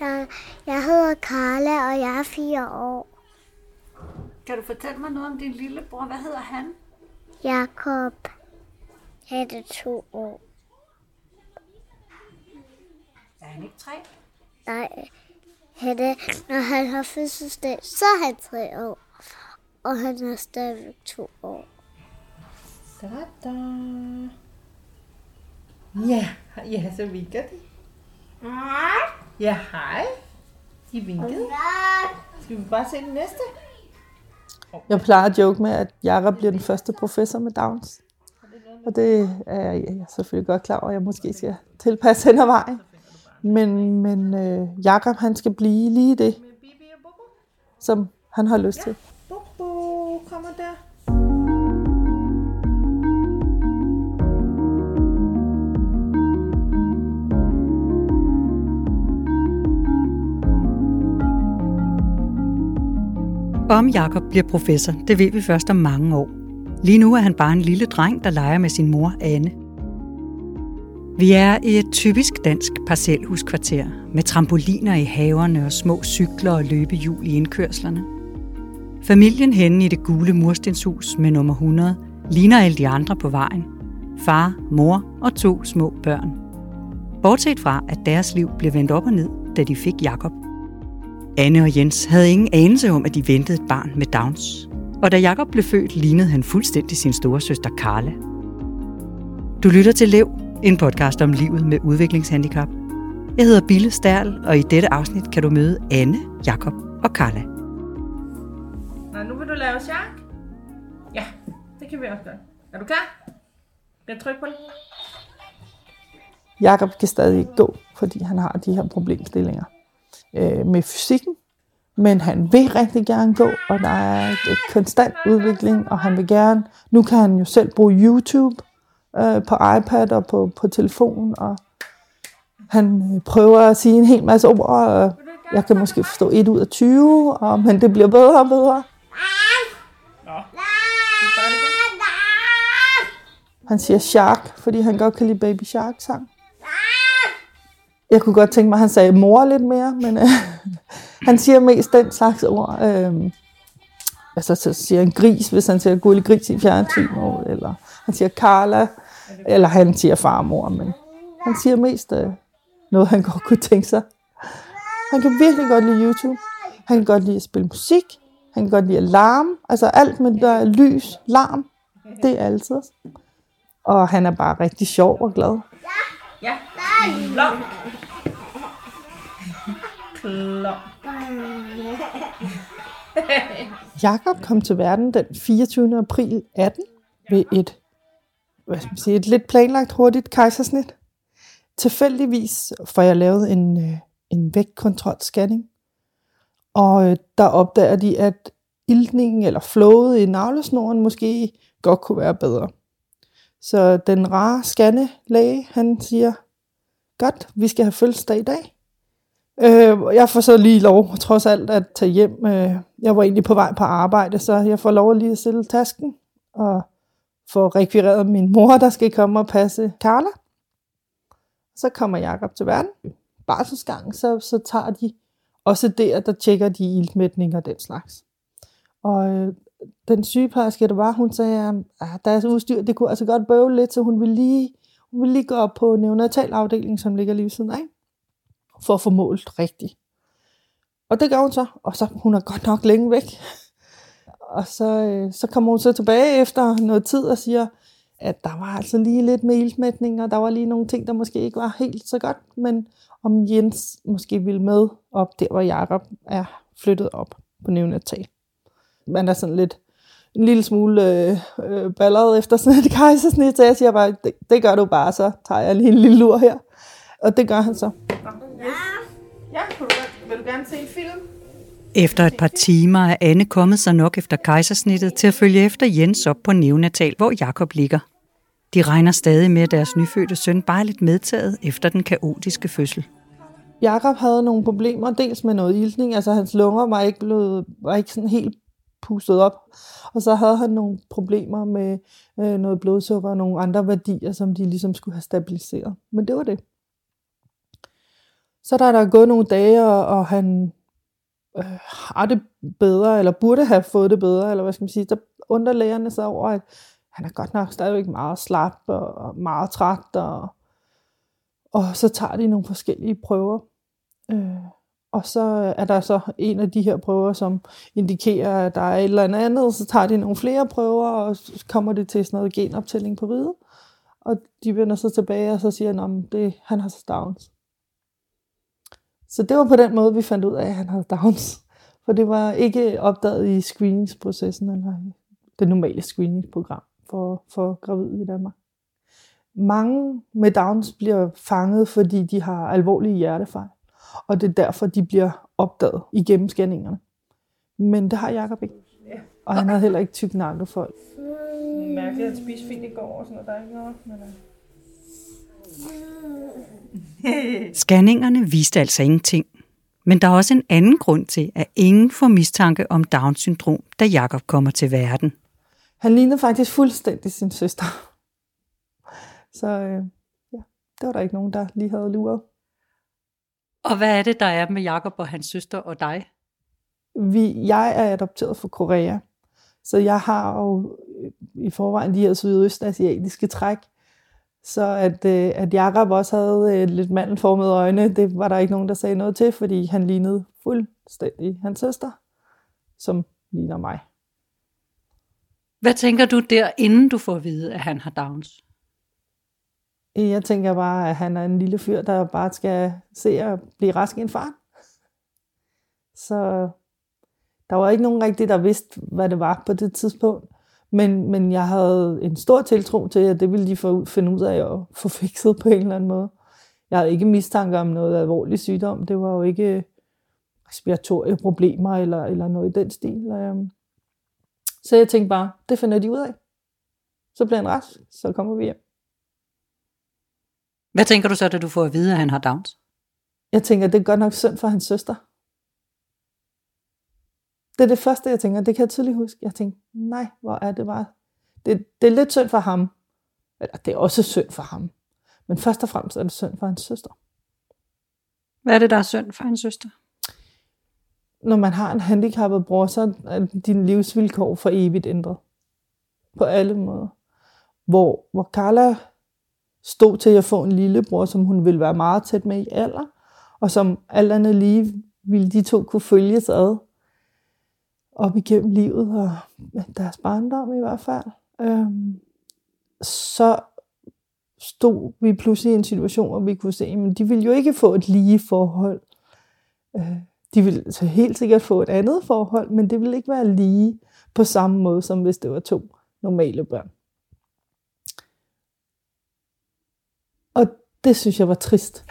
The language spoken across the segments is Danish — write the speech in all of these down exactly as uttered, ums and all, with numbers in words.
Jeg, jeg hedder Carla, og jeg er fire år. Kan du fortælle mig noget om din lillebror? Hvad hedder han? Jakob. Han er to år. Er han ikke tre? Nej. Han er, når han har fødselsdag, så er han tre år. Og han er stadigvæk to år. Da-da. Ja, ja, så vinker de. Hej. Ja, hej. De vinkede. Skal vi bare se den næste? Jeg plejer at joke med, at Jakob bliver den første professor med Downs. Og det er jeg er selvfølgelig godt klar over, at jeg måske skal tilpasse hen ad vejen. Men, men øh, Jakob, han skal blive lige det, som han har lyst til. Ja, Bobo kommer der. Om Jakob bliver professor, det ved vi først om mange år. Lige nu er han bare en lille dreng, der leger med sin mor, Anne. Vi er i et typisk dansk parcelhuskvarter, med trampoliner i haverne og små cykler og løbehjul i indkørslerne. Familien henne i det gule murstenshus med nummer hundrede ligner alle de andre på vejen. Far, mor og to små børn. Bortset fra, at deres liv blev vendt op og ned, da de fik Jakob. Anne og Jens havde ingen anelse om, at de ventede et barn med Downs. Og da Jakob blev født, lignede han fuldstændig sin storesøster Carla. Du lytter til Lev, en podcast om livet med udviklingshandicap. Jeg hedder Bille Stærl, og i dette afsnit kan du møde Anne, Jakob og Carla. Nå, nu vil du lave shark? Ja, det kan vi også gøre. Er du klar? Jeg trykker på det. Jakob kan stadig ikke gå, fordi han har de her problemstillinger med fysikken, men han vil rigtig gerne gå, og der er et konstant udvikling, og han vil gerne, nu kan han jo selv bruge YouTube øh, på iPad og på, på telefonen, og han prøver at sige en hel masse ord, og jeg kan måske forstå et ud af tyve, og, men det bliver bedre og bedre. Han siger shark, fordi han godt kan lide Baby Shark sang. Jeg kunne godt tænke mig, at han sagde mor lidt mere, men øh, han siger mest den slags ord. Øh, altså, så siger en gris, hvis han siger gullig gris i fjernsynet, eller han siger Carla, eller han siger farmor, men han siger mest øh, noget, han godt kunne tænke sig. Han kan virkelig godt lide YouTube. Han kan godt lide at spille musik. Han kan godt lide at larme. Altså alt med der lys, larm, det er altid. Og han er bare rigtig sjov og glad. Ja, klok. Klok. Jakob kom til verden den fireogtyvende april atten ved et, hvad skal man sige, et lidt planlagt hurtigt kejsersnit. Tilfældigvis får jeg lavet en, en vægtkontrolscanning, og der opdager de, at iltningen eller flowet i navlesnoren måske godt kunne være bedre. Så den rare scannelæge, han siger, godt, vi skal have fødselsdag i dag. Øh, jeg får så lige lov, trods alt, at tage hjem. Øh, jeg var egentlig på vej på arbejde, så jeg får lov at lige at stille tasken og få rekvireret min mor, der skal komme og passe Carla. Så kommer Jakob til verden. Barselsgang, så, så tager de også der, der tjekker de iltmætninger og den slags. Og Øh, den sygeplejerske, der var, hun sagde, at deres udstyr, det kunne altså godt bøvle lidt, så hun ville lige, hun ville lige gå op på neonatalafdelingen, som ligger lige ved siden af, for at få målt rigtigt. Og det gør hun så, og så hun er godt nok længe væk. Og så, så kommer hun så tilbage efter noget tid og siger, at der var altså lige lidt med iltmætning, og der var lige nogle ting, der måske ikke var helt så godt, men om Jens måske ville med op der, hvor Jakob er flyttet op på neonatal. Man er sådan lidt en lille smule øh, øh, balleret efter sådan et kejsersnit, så jeg siger bare, det, det gør du bare, så tager jeg lige en lille lur her. Og det gør han så. Ja, vil du gerne se film? Efter et par timer er Anne kommet sig nok efter kejsersnittet til at følge efter Jens op på neonatal, hvor Jakob ligger. De regner stadig med, at deres nyfødte søn bare er lidt medtaget efter den kaotiske fødsel. Jakob havde nogle problemer, dels med noget iltning, altså hans lunger var ikke, blevet, var ikke sådan helt pustet op, og så havde han nogle problemer med øh, noget blodsukker og nogle andre værdier, som de ligesom skulle have stabiliseret. Men det var det. Så der er der gået nogle dage, og han øh, har det bedre, eller burde have fået det bedre, eller hvad skal man sige, der undrer lægerne sig over, at han er godt nok stadigvæk meget slap, og meget træt, og, og så tager de nogle forskellige prøver. Øh, og så er der så en af de her prøver, som indikerer, at der er et eller andet, så tager de nogle flere prøver, og så kommer det til sådan noget genoptælling på riget, og de vender så tilbage, og så siger han, at han har så Downs. Så det var på den måde, vi fandt ud af, at han havde Downs. For det var ikke opdaget i screeningsprocessen, eller det normale screeningsprogram for, for gravide i Danmark. Mange med Downs bliver fanget, fordi de har alvorlige hjertefejl. Og det er derfor, de bliver opdaget igennem scanningerne. Men det har Jacob ikke. Og han havde heller ikke tyk nakkefold. Mærkeligt, at han spiste fint i går, og sådan noget, der er ikke noget. Scanningerne viste altså ingenting. Men der er også en anden grund til, at ingen får mistanke om Down-syndrom, da Jacob kommer til verden. Han lignede faktisk fuldstændig sin søster. Så øh, ja, det var der ikke nogen, der lige havde luret. Og hvad er det, der er med Jacob og hans søster og dig? Vi, jeg er adopteret fra Korea. Så jeg har jo i forvejen de her sydøstasiatiske træk. Så at, øh, at Jacob også havde øh, lidt mandelformede øjne, det var der ikke nogen, der sagde noget til, fordi han lignede fuldstændig hans søster, som ligner mig. Hvad tænker du der, inden du får at vide, at han har Downs? Jeg tænker bare, at han er en lille fyr, der bare skal se at blive rask i en fart. Så der var ikke nogen rigtig, der vidste, hvad det var på det tidspunkt. Men, men jeg havde en stor tiltro til, at det ville de få, finde ud af at få fikset på en eller anden måde. Jeg havde ikke mistanke om noget alvorlig sygdom. Det var jo ikke respiratorie problemer eller, eller noget i den stil. Så jeg tænkte bare, det finder de ud af. Så bliver han rask, så kommer vi hjem. Hvad tænker du så, da du får at vide, at han har Downs? Jeg tænker, det er godt nok synd for hans søster. Det er det første, jeg tænker. Det kan jeg tydeligt huske. Jeg tænkte, nej, hvor er det bare... Det, det er lidt synd for ham. Eller, det er også synd for ham. Men først og fremmest er det synd for hans søster. Hvad er det, der er synd for hans søster? Når man har en handicappet bror, så er dine livsvilkår for evigt ændret. På alle måder. Hvor, hvor Carla stod til at få en lillebror, som hun ville være meget tæt med i alder, og som alt andet lige ville de to kunne følges ad op igennem livet og deres barndom i hvert fald, øhm, så stod vi pludselig i en situation, hvor vi kunne se, at de ville jo ikke få et lige forhold. Øh, de ville så helt sikkert få et andet forhold, men det ville ikke være lige på samme måde, som hvis det var to normale børn. Og det synes jeg var trist.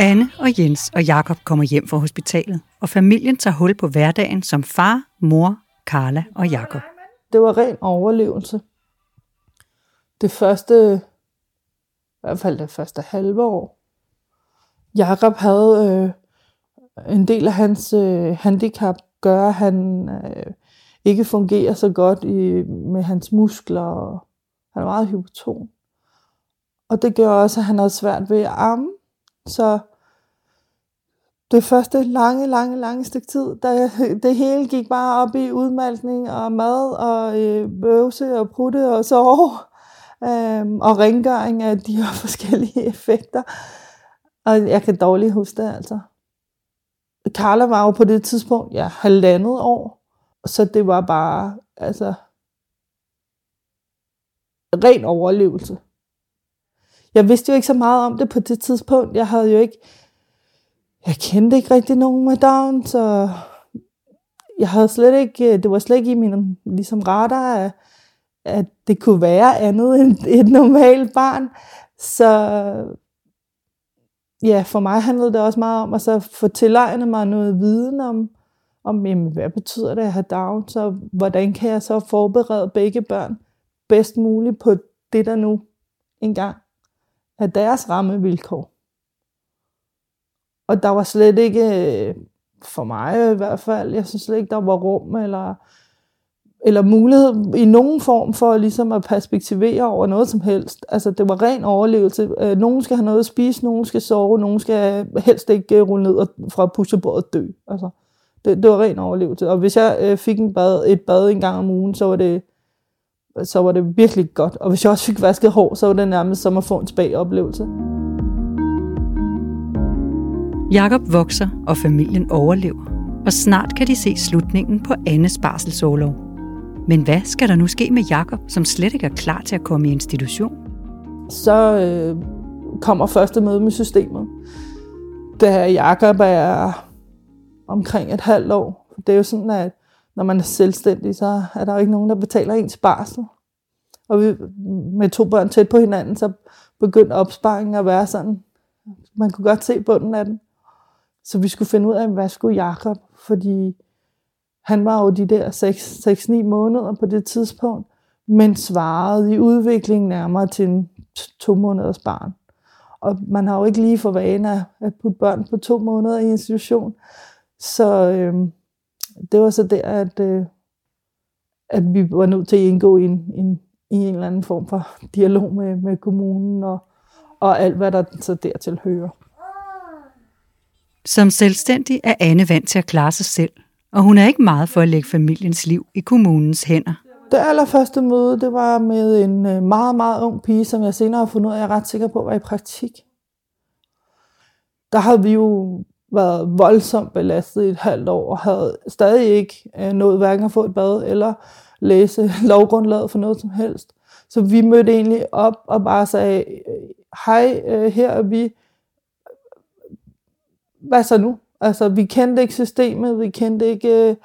Anne og Jens og Jakob kommer hjem fra hospitalet, og familien tager hul på hverdagen som far, mor, Carla og Jakob. Det var ren overlevelse. Det første, i hvert fald det første halve år, Jakob havde øh, en del af hans øh, handicap, gør han øh, ikke fungerer så godt i, med hans muskler, og han er meget hypoton. Og det gør også, at han havde svært ved armen. Så det første lange, lange, lange stykke tid, der, det hele gik bare op i udmaltning og mad og øh, bøvse og prutte og sove øh, og rengøring af de her forskellige effekter. Og jeg kan dårligt huske det, altså. Carla var jo på det tidspunkt, ja, halvandet år, så det var bare, altså, ren overlevelse. Jeg vidste jo ikke så meget om det på det tidspunkt. Jeg havde jo ikke, jeg kendte ikke rigtig nogen med Down, så jeg havde slet ikke, det var slet ikke i min ligesom radar, at, at det kunne være andet end et normalt barn, så... Ja, for mig handlede det også meget om at så få tilegnet mig noget viden om, om jamen, hvad betyder det at have Down, så hvordan kan jeg så forberede begge børn bedst muligt på det, der nu engang er deres rammevilkår. Og der var slet ikke, for mig i hvert fald, jeg synes slet ikke, der var rum eller eller mulighed i nogen form for ligesom at perspektivere over noget som helst. Altså, det var ren overlevelse. Nogen skal have noget at spise, nogen skal sove, nogen skal helst ikke rulle ned fra pusherbordet og dø. Altså, det, det var ren overlevelse. Og hvis jeg fik en bad, et bad en gang om ugen, så var det så var det virkelig godt. Og hvis jeg også fik vasket hår, så var det nærmest som at få en spa-oplevelse. Jakob vokser, og familien overlever. Og snart kan de se slutningen på Annes barselsorlov. Men hvad skal der nu ske med Jakob, som slet ikke er klar til at komme i institution? Så øh, kommer første møde med systemet. Da Jakob er omkring et halvt år. Det er jo sådan, at når man er selvstændig, så er der jo ikke nogen, der betaler ens barsel. Og vi, med to børn tæt på hinanden, så begyndte opsparingen at være sådan. Man kunne godt se bunden af den. Så vi skulle finde ud af, hvad skulle Jakob? Fordi han var jo de der seks til ni måneder på det tidspunkt, men svarede i udviklingen nærmere til en to måneders barn. Og man har jo ikke lige for vane at putte børn på to måneder i institution. Så øh, det var så der, at, øh, at vi var nødt til at indgå i en, en, en eller anden form for dialog med, med kommunen og, og alt, hvad der så dertil hører. Som selvstændig er Anne vant til at klare sig selv, og hun er ikke meget for at lægge familiens liv i kommunens hænder. Det allerførste møde, det var med en meget, meget ung pige, som jeg senere har fundet ud af, jeg er ret sikker på, var i praktik. Der havde vi jo været voldsomt belastet i et halvt år, og havde stadig ikke nået hverken at få et bad, eller læse lovgrundlaget for noget som helst. Så vi mødte egentlig op og bare sagde, hej, her er vi. Hvad så nu? Altså, vi kendte ikke systemet, vi kendte ikke øh,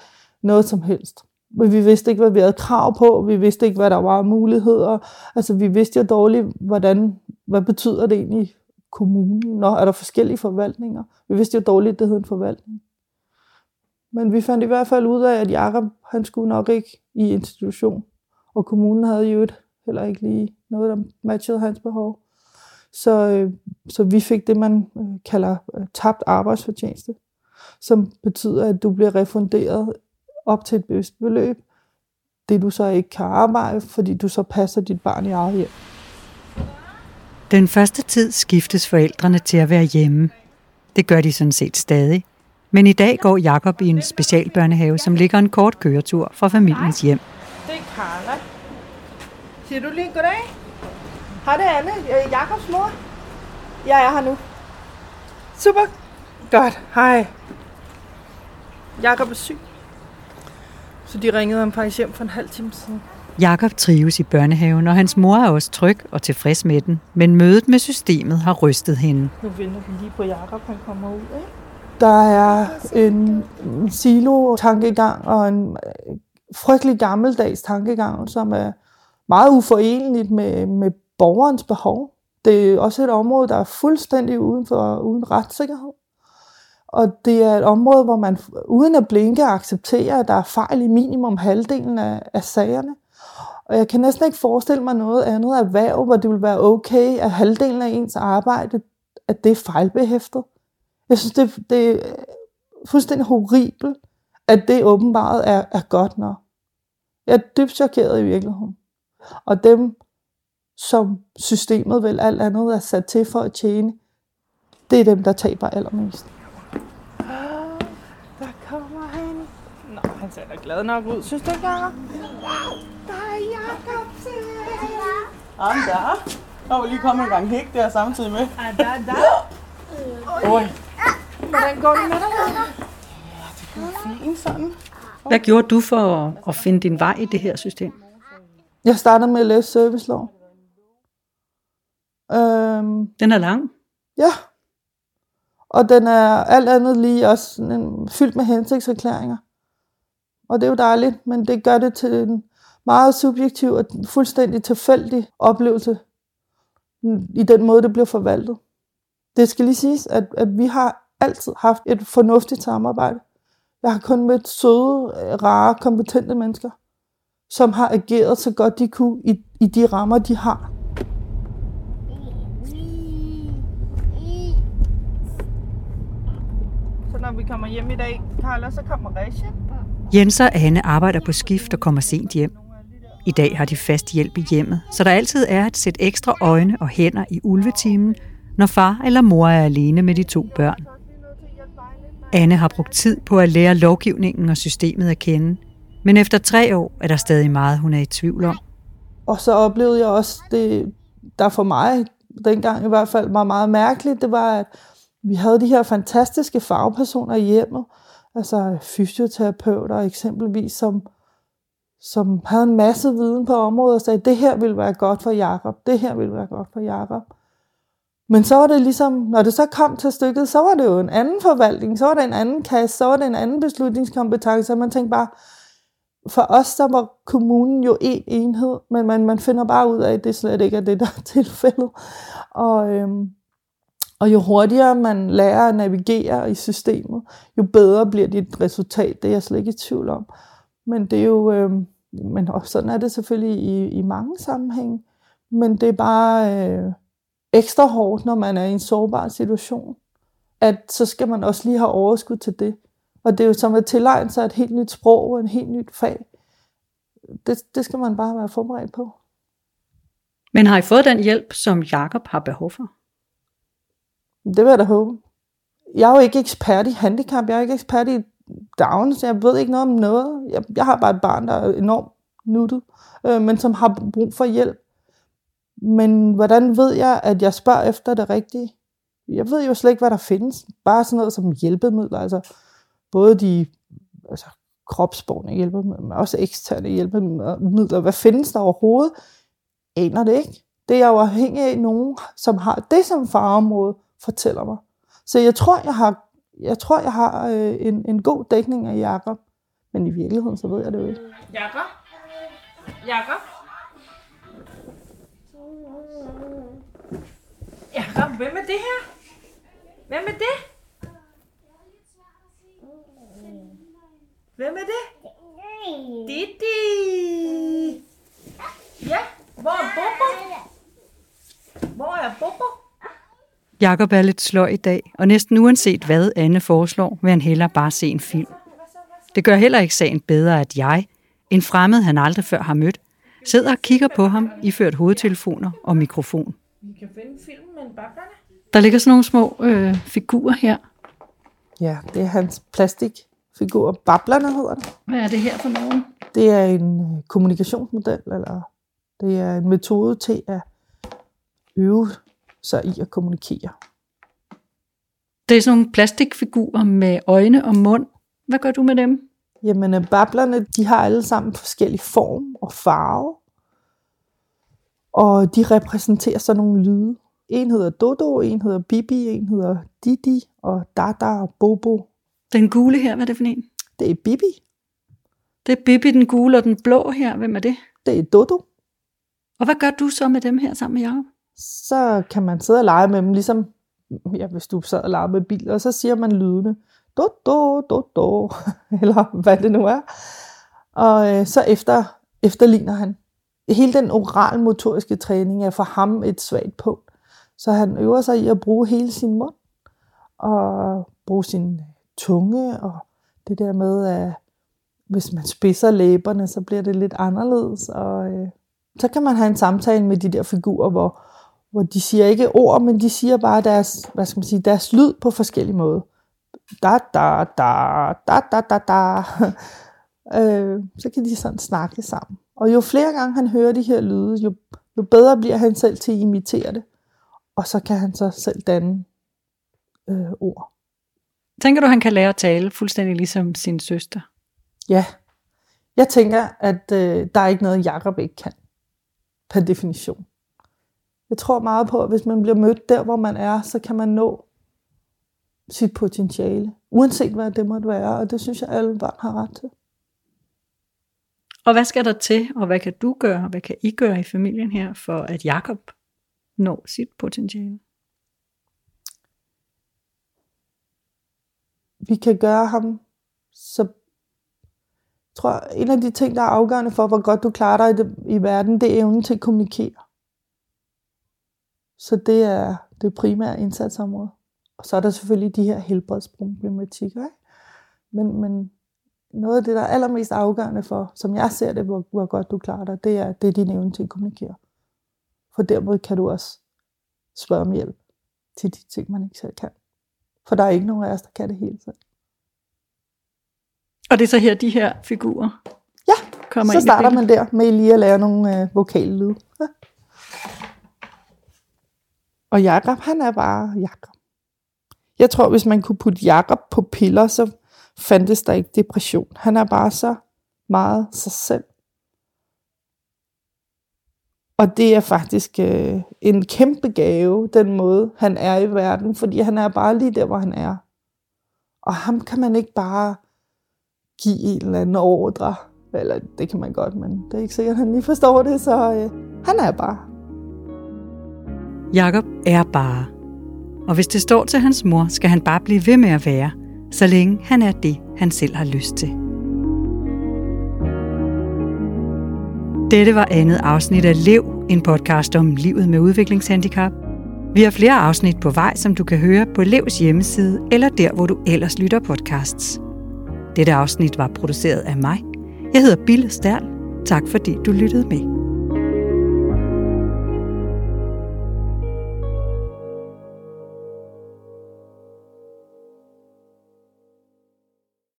noget som helst. Men vi vidste ikke, hvad vi havde krav på, vi vidste ikke, hvad der var muligheder. Altså, vi vidste jo dårligt, hvordan, hvad betyder det egentlig kommunen? Nå, er der forskellige forvaltninger? Vi vidste jo dårligt, det hed en forvaltning. Men vi fandt i hvert fald ud af, at Jakob, han skulle nok ikke i institution. Og kommunen havde jo et, heller ikke lige noget, der matchede hans behov. Så, så vi fik det, man kalder tabt arbejdsfortjeneste, som betyder, at du bliver refunderet op til et vist beløb, det du så ikke kan arbejde, fordi du så passer dit barn i eget hjem. Den første tid skiftes forældrene til at være hjemme. Det gør de sådan set stadig. Men i dag går Jakob i en specialbørnehave, som ligger en kort køretur fra familiens hjem. Det er Carla. Siger du lige goddag? Hej, det er Anne, Jakobs mor. Jeg er her nu. Super. Godt, hej. Jakob er syg. Så de ringede ham faktisk hjem for en halv time siden. Jakob trives i børnehaven, og hans mor er også tryg og tilfreds med den. Men mødet med systemet har rystet hende. Nu venter vi lige på Jakob, han kommer ud, ikke? Der er en silo-tankegang og en frygtelig gammeldags tankegang, som er meget uforeneligt med, med borgerens behov. Det er også et område, der er fuldstændig uden, for, uden retssikkerhed. Og det er et område, hvor man uden at blinke accepterer, at der er fejl i minimum halvdelen af, af sagerne. Og jeg kan næsten ikke forestille mig noget andet erhverv, hvor det vil være okay, at halvdelen af ens arbejde, at det er fejlbehæftet. Jeg synes, det, det er fuldstændig horribelt, at det åbenbart er, er godt nok. Jeg er dybt chokeret i virkeligheden. Og dem, som systemet vel alt andet er sat til for at tjene, det er dem, der taber allermest. Oh, der kommer han. Nå, han ser da glad nok ud, synes du ikke, Jacob? Der er Jacob, se hvad han er. Der var lige kommet en gang hæk der samtidig med. Ah, der, der. Oj. Hvordan går det med dig? Ja, det går fint sådan. Hvad gjorde du for at finde din vej i det her system? Jeg startede med at læse serviceloven. Øhm, den er lang. Ja. Og den er alt andet lige også sådan, fyldt med hensigtserklæringer. Og det er jo dejligt, men det gør det til en meget subjektiv og fuldstændig tilfældig oplevelse i den måde, det bliver forvaltet. Det skal lige siges, at, at vi har altid haft et fornuftigt samarbejde. Jeg har kun mødt søde, rare, kompetente mennesker, som har ageret så godt de kunne i, i de rammer, de har. Når vi kommer hjem i dag, Carla, så kommer Reche. Jens og Anne arbejder på skift og kommer sent hjem. I dag har de fast hjælp i hjemmet, så der altid er et sæt ekstra øjne og hænder i ulvetimen, når far eller mor er alene med de to børn. Anne har brugt tid på at lære lovgivningen og systemet at kende, men efter tre år er der stadig meget, hun er i tvivl om. Og så oplevede jeg også, det, der for mig dengang i hvert fald var meget mærkeligt, det var, at vi havde de her fantastiske fagpersoner i hjemmet, altså fysioterapeuter eksempelvis, som, som havde en masse viden på området og sagde, det her ville være godt for Jacob, det her ville være godt for Jacob. Men så var det ligesom, når det så kom til stykket, så var det jo en anden forvaltning, så var det en anden kasse, så var det en anden beslutningskompetence, og man tænkte bare, for os så var kommunen jo én enhed, men man, man finder bare ud af, at det slet ikke er det, der er tilfældet. Og, øhm, og jo hurtigere man lærer at navigere i systemet, jo bedre bliver dit resultat, det er jeg slet ikke i tvivl om. Men det er jo, øhm, men sådan er det selvfølgelig i, i mange sammenhænge, men det er bare... Øh, ekstra hårdt, når man er i en sårbar situation, at så skal man også lige have overskud til det. Og det er jo som at tilegne sig et helt nyt sprog og en helt nyt fag. Det, det skal man bare være forberedt på. Men har I fået den hjælp, som Jacob har behov for? Det vil jeg da håbe. Jeg er jo ikke ekspert i handicap, jeg er ikke ekspert i Downs, jeg ved ikke noget om noget. Jeg, jeg har bare et barn, der er enormt nuttet, øh, men som har brug for hjælp. Men hvordan ved jeg, at jeg spørger efter det rigtige? Jeg ved jo slet ikke, hvad der findes. Bare sådan noget som hjælpemidler. Altså både de altså, kropsbårne hjælpemidler, men også eksterne hjælpemidler. Hvad findes der overhovedet? Aner det ikke. Det er jo afhængig af nogen, som har det som fagområde, fortæller mig. Så jeg tror, jeg har, jeg tror, jeg har en, en god dækning af Jacob. Men i virkeligheden, så ved jeg det jo ikke. Jacob? Jacob? Ja, hvem er det her? Hvem er det? Hvem er det? Didi! Ja, hvor er Bobo? Hvor er Bobo? Jacob er lidt sløj i dag, og næsten uanset hvad Anne foreslår, vil han hellere bare se en film. Det gør heller ikke sagen bedre, at jeg, en fremmed han aldrig før har mødt, sidder og kigger på ham, iført hovedtelefoner og mikrofon. Vi kan finde filmen med en bakkerne. Der ligger sådan nogle små øh, figurer her. Ja, det er hans plastikfigurer. Bablerne hedder det. Hvad er det her for nogen? Det er en kommunikationsmodel, eller det er en metode til at øve sig i at kommunikere. Det er sådan nogle plastikfigurer med øjne og mund. Hvad gør du med dem? Jamen, bablerne, de har alle sammen forskellige form og farve. Og de repræsenterer sådan nogle lyde. En hedder Dodo, en hedder Bibi, en hedder Didi, og Dada og Bobo. Den gule her, hvad er det for en? Det er Bibi. Det er Bibi, den gule, og den blå her, hvem er det? Det er Dodo. Og hvad gør du så med dem her sammen med Jacob? Så kan man sidde og lege med dem, ligesom ja, hvis du sad og legede med biler, og så siger man lydene. Dodo, Dodo, eller hvad det nu er. Og øh, så efter, efterligner han. Hele den oralmotoriske træning er for ham et svagt punkt. Så han øver sig i at bruge hele sin mund, og bruge sin tunge, og det der med, at hvis man spidser læberne, så bliver det lidt anderledes. Og øh, så kan man have en samtale med de der figurer, hvor, hvor de siger ikke ord, men de siger bare deres, hvad skal man sige, deres lyd på forskellige måder. Da, da, da, da, da, da, da. øh, så kan de sådan snakke sammen. Og jo flere gange han hører de her lyde, jo, jo bedre bliver han selv til at imitere det. Og så kan han så selv danne øh, ord. Tænker du, han kan lære at tale fuldstændig ligesom sin søster? Ja. Jeg tænker, at øh, der er ikke noget, Jacob ikke kan. Per definition. Jeg tror meget på, at hvis man bliver mødt der, hvor man er, så kan man nå sit potentiale. Uanset hvad det måtte være, og det synes jeg, alle børn har ret til. Og hvad skal der til, og hvad kan du gøre, og hvad kan I gøre i familien her, for at Jacob når sit potentiale? Vi kan gøre ham, så jeg tror, en af de ting, der er afgørende for, hvor godt du klarer dig i, det, i verden, det er evnen til at kommunikere. Så det er det primære indsatsområde. Og så er der selvfølgelig de her helbredsproblematikker, ikke? Men, men noget af det, der er allermest afgørende for, som jeg ser det, hvor, hvor godt du klarer dig, det er, det er din evne til at kommunikere. For dermed kan du også spørge om hjælp til de ting, man ikke selv kan. For der er ikke nogen af os, der kan det hele tiden. Og det er så her, de her figurer ja, kommer ind. Ja, så starter man der med lige at lave nogle øh, vokallyde. Ja. Og Jakob, han er bare Jakob. Jeg tror, hvis man kunne putte Jakob på piller, så fandtes der ikke depression. Han er bare så meget sig selv. Og det er faktisk øh, en kæmpe gave, den måde, han er i verden, fordi han er bare lige der, hvor han er. Og ham kan man ikke bare give en eller anden ordre. Eller det kan man godt, men det er ikke sikkert, at han lige forstår det, så øh, han er bare. Jakob er bare. Og hvis det står til hans mor, skal han bare blive ved med at være, så længe han er det, han selv har lyst til. Dette var andet afsnit af Lev, en podcast om livet med udviklingshandicap. Vi har flere afsnit på vej, som du kan høre på Levs hjemmeside eller der, hvor du ellers lytter podcasts. Dette afsnit var produceret af mig. Jeg hedder Bille Stærl. Tak fordi du lyttede med.